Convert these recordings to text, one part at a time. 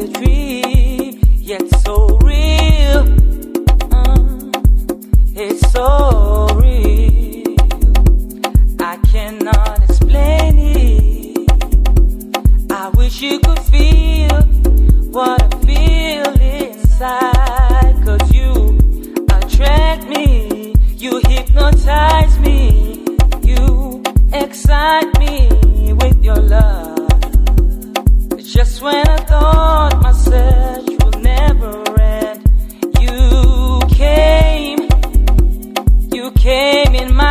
a dream, yet so real. It's so real, I cannot explain it. I wish you could feel what I feel inside, 'cause you attract me, you hypnotize me, you excite me with your love. Just when I thought my search would never end, you came in my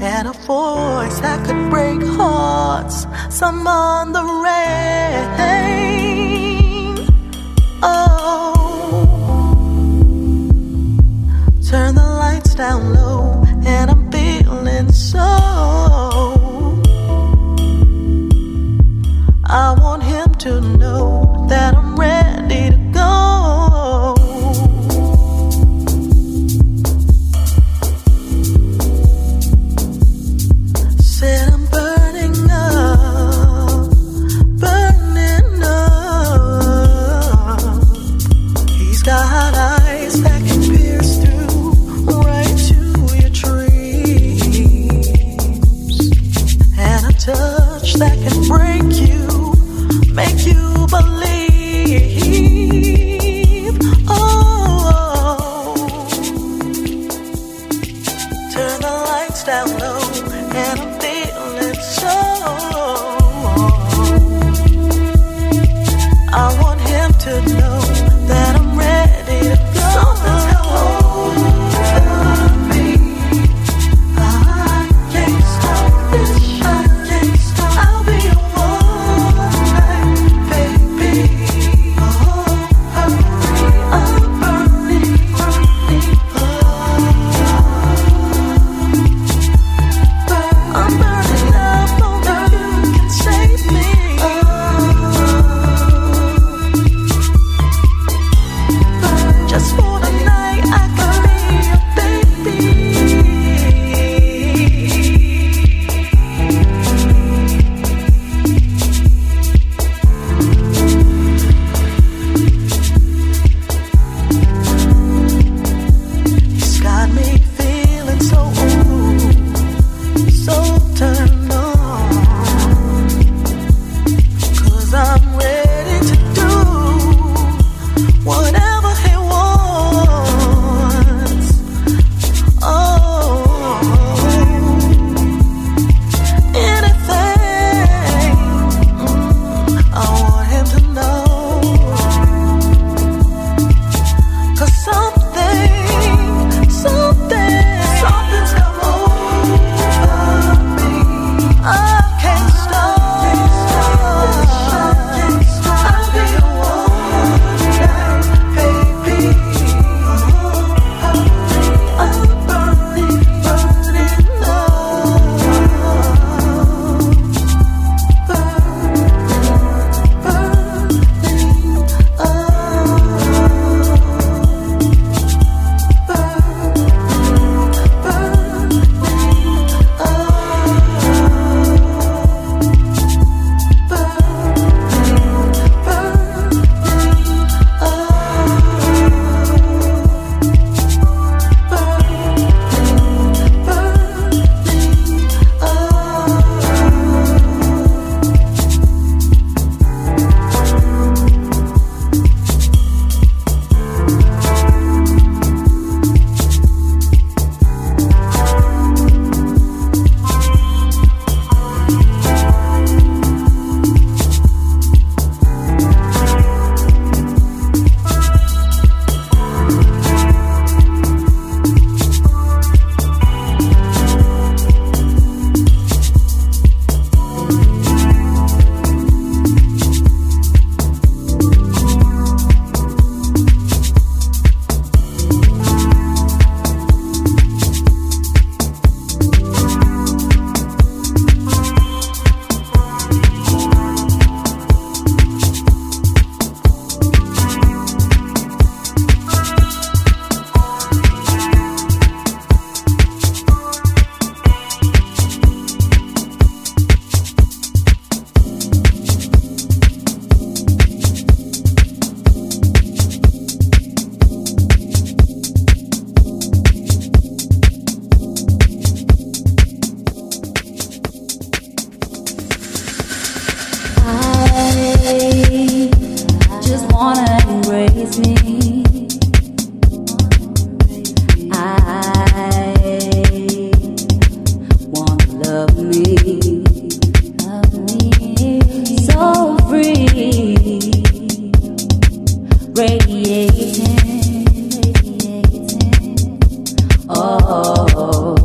and a voice that could break hearts, summon the rain. Oh, turn the lights down low, and I'm feeling so. I want him to know that I'm ready to go. Radiating, oh,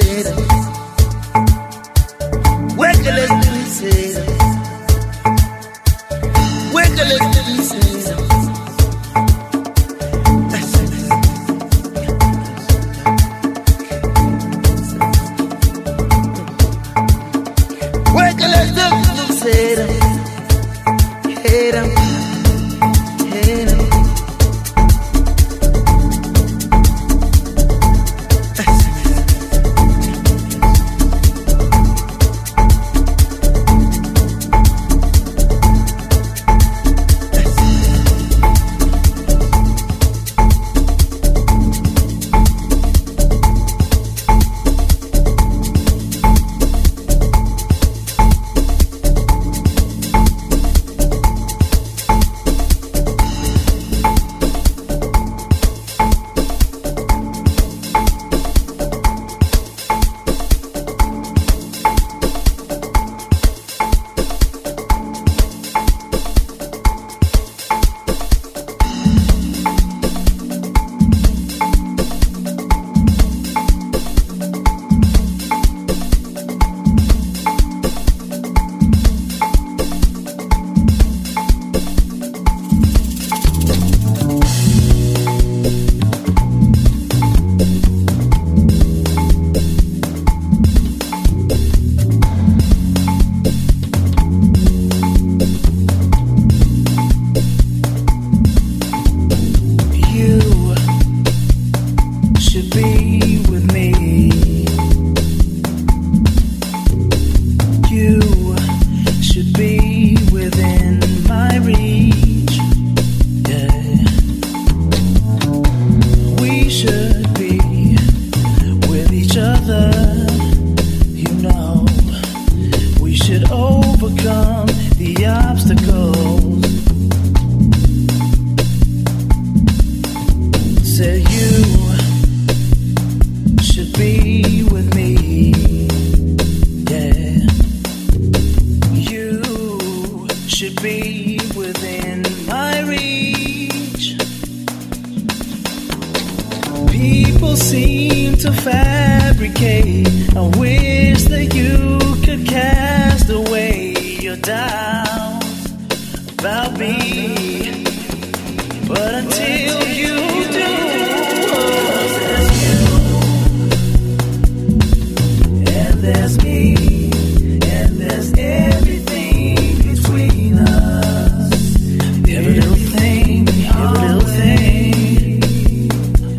said, wake a little bit, said, wake a little bit, said, wake a little bit, said, hate him, hate him.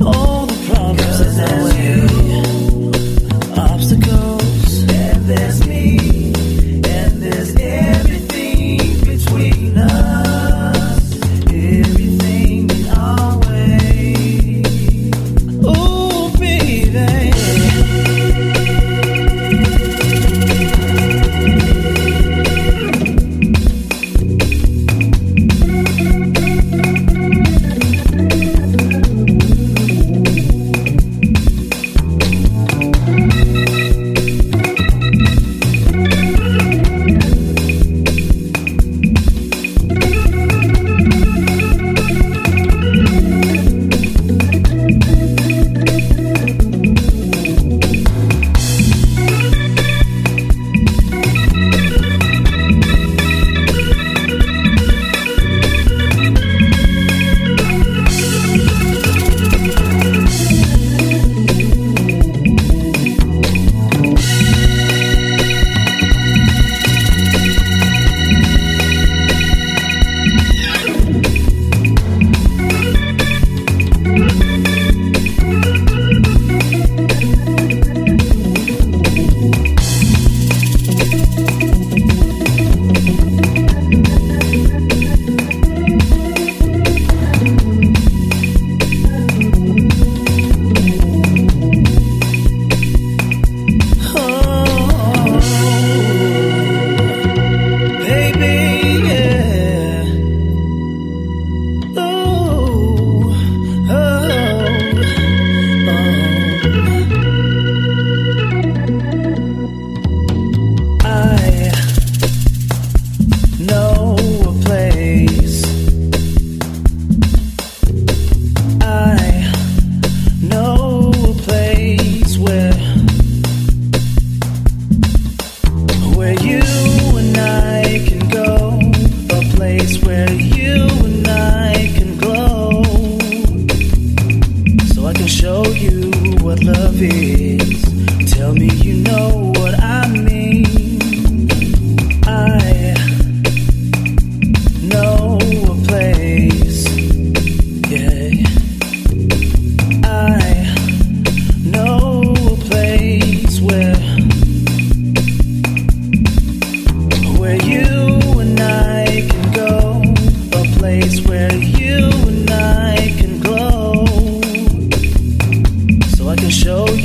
All the problems that you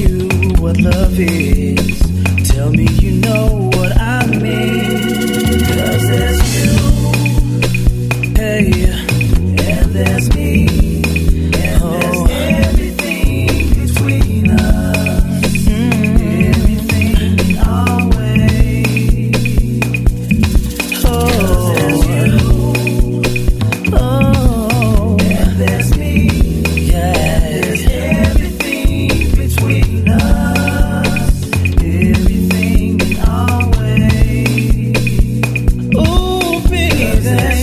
you what love is. Tell me you know what I mean. Cause there's you, hey, and there's me, and oh, there's everything between us. Everything our way. Oh, cause there's you, oh, and there's me, yeah, and there's everything between us. Everything in our way. Oh, baby, hey.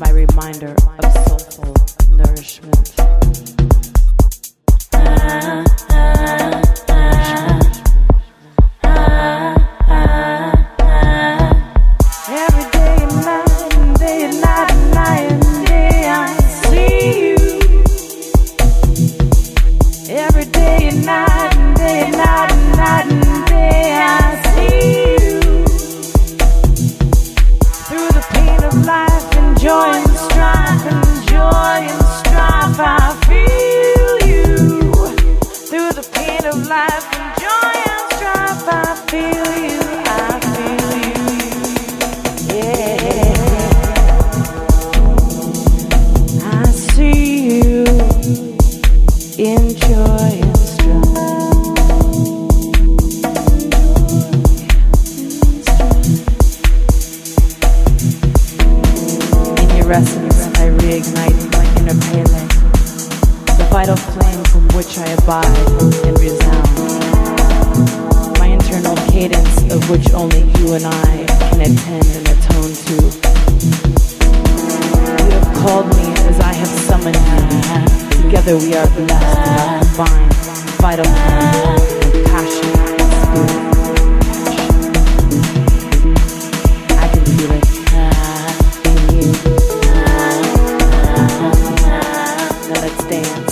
my reminder of soulful nourishment. Every day and night, and day and night, and night and day I see you. Every day and night, and day and night, and night and day I see you. Through the pain of life, and joy and strife, and joy and strife I feel you. Through the pain of life, and joy and strife I feel you. Vital flame from which I abide and resound, my internal cadence of which only you and I can attend and atone to. You have called me as I have summoned you. Together we are blessed and are combined, vital flame and passion and spirit. I can feel it in you. Now let's dance.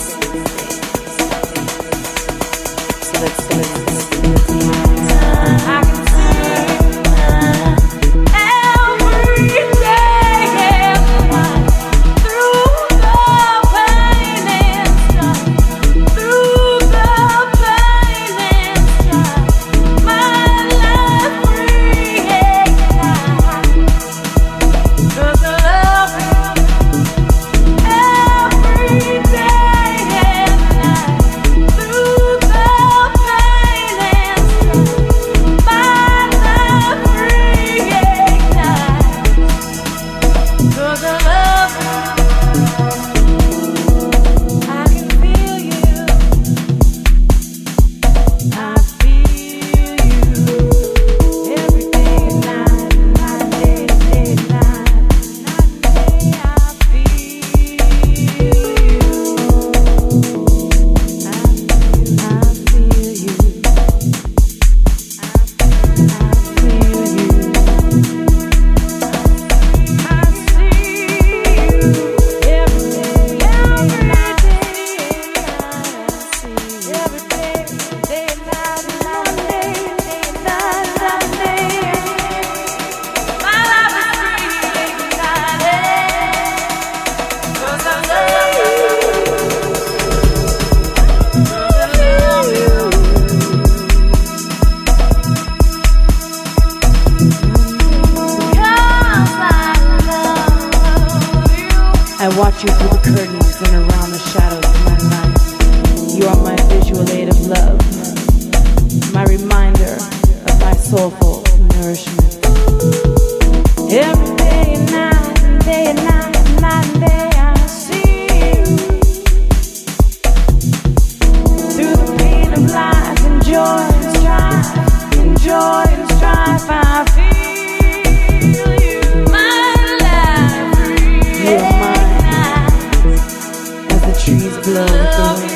You through the curtains and around the shadows of my life. You are my visual aid of love, my reminder of my soulful nourishment. Every day and night, and day and night, and night and day I see you. Through the pain of life, and joy and strife, and joy and strife I feel you. My life, you are mine. Trees blow with the wind.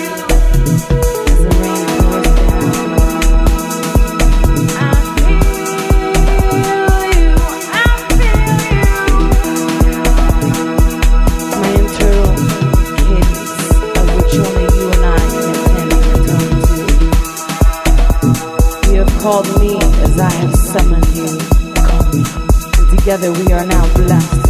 Called me as I have summoned you. Call me. And together we are now blessed.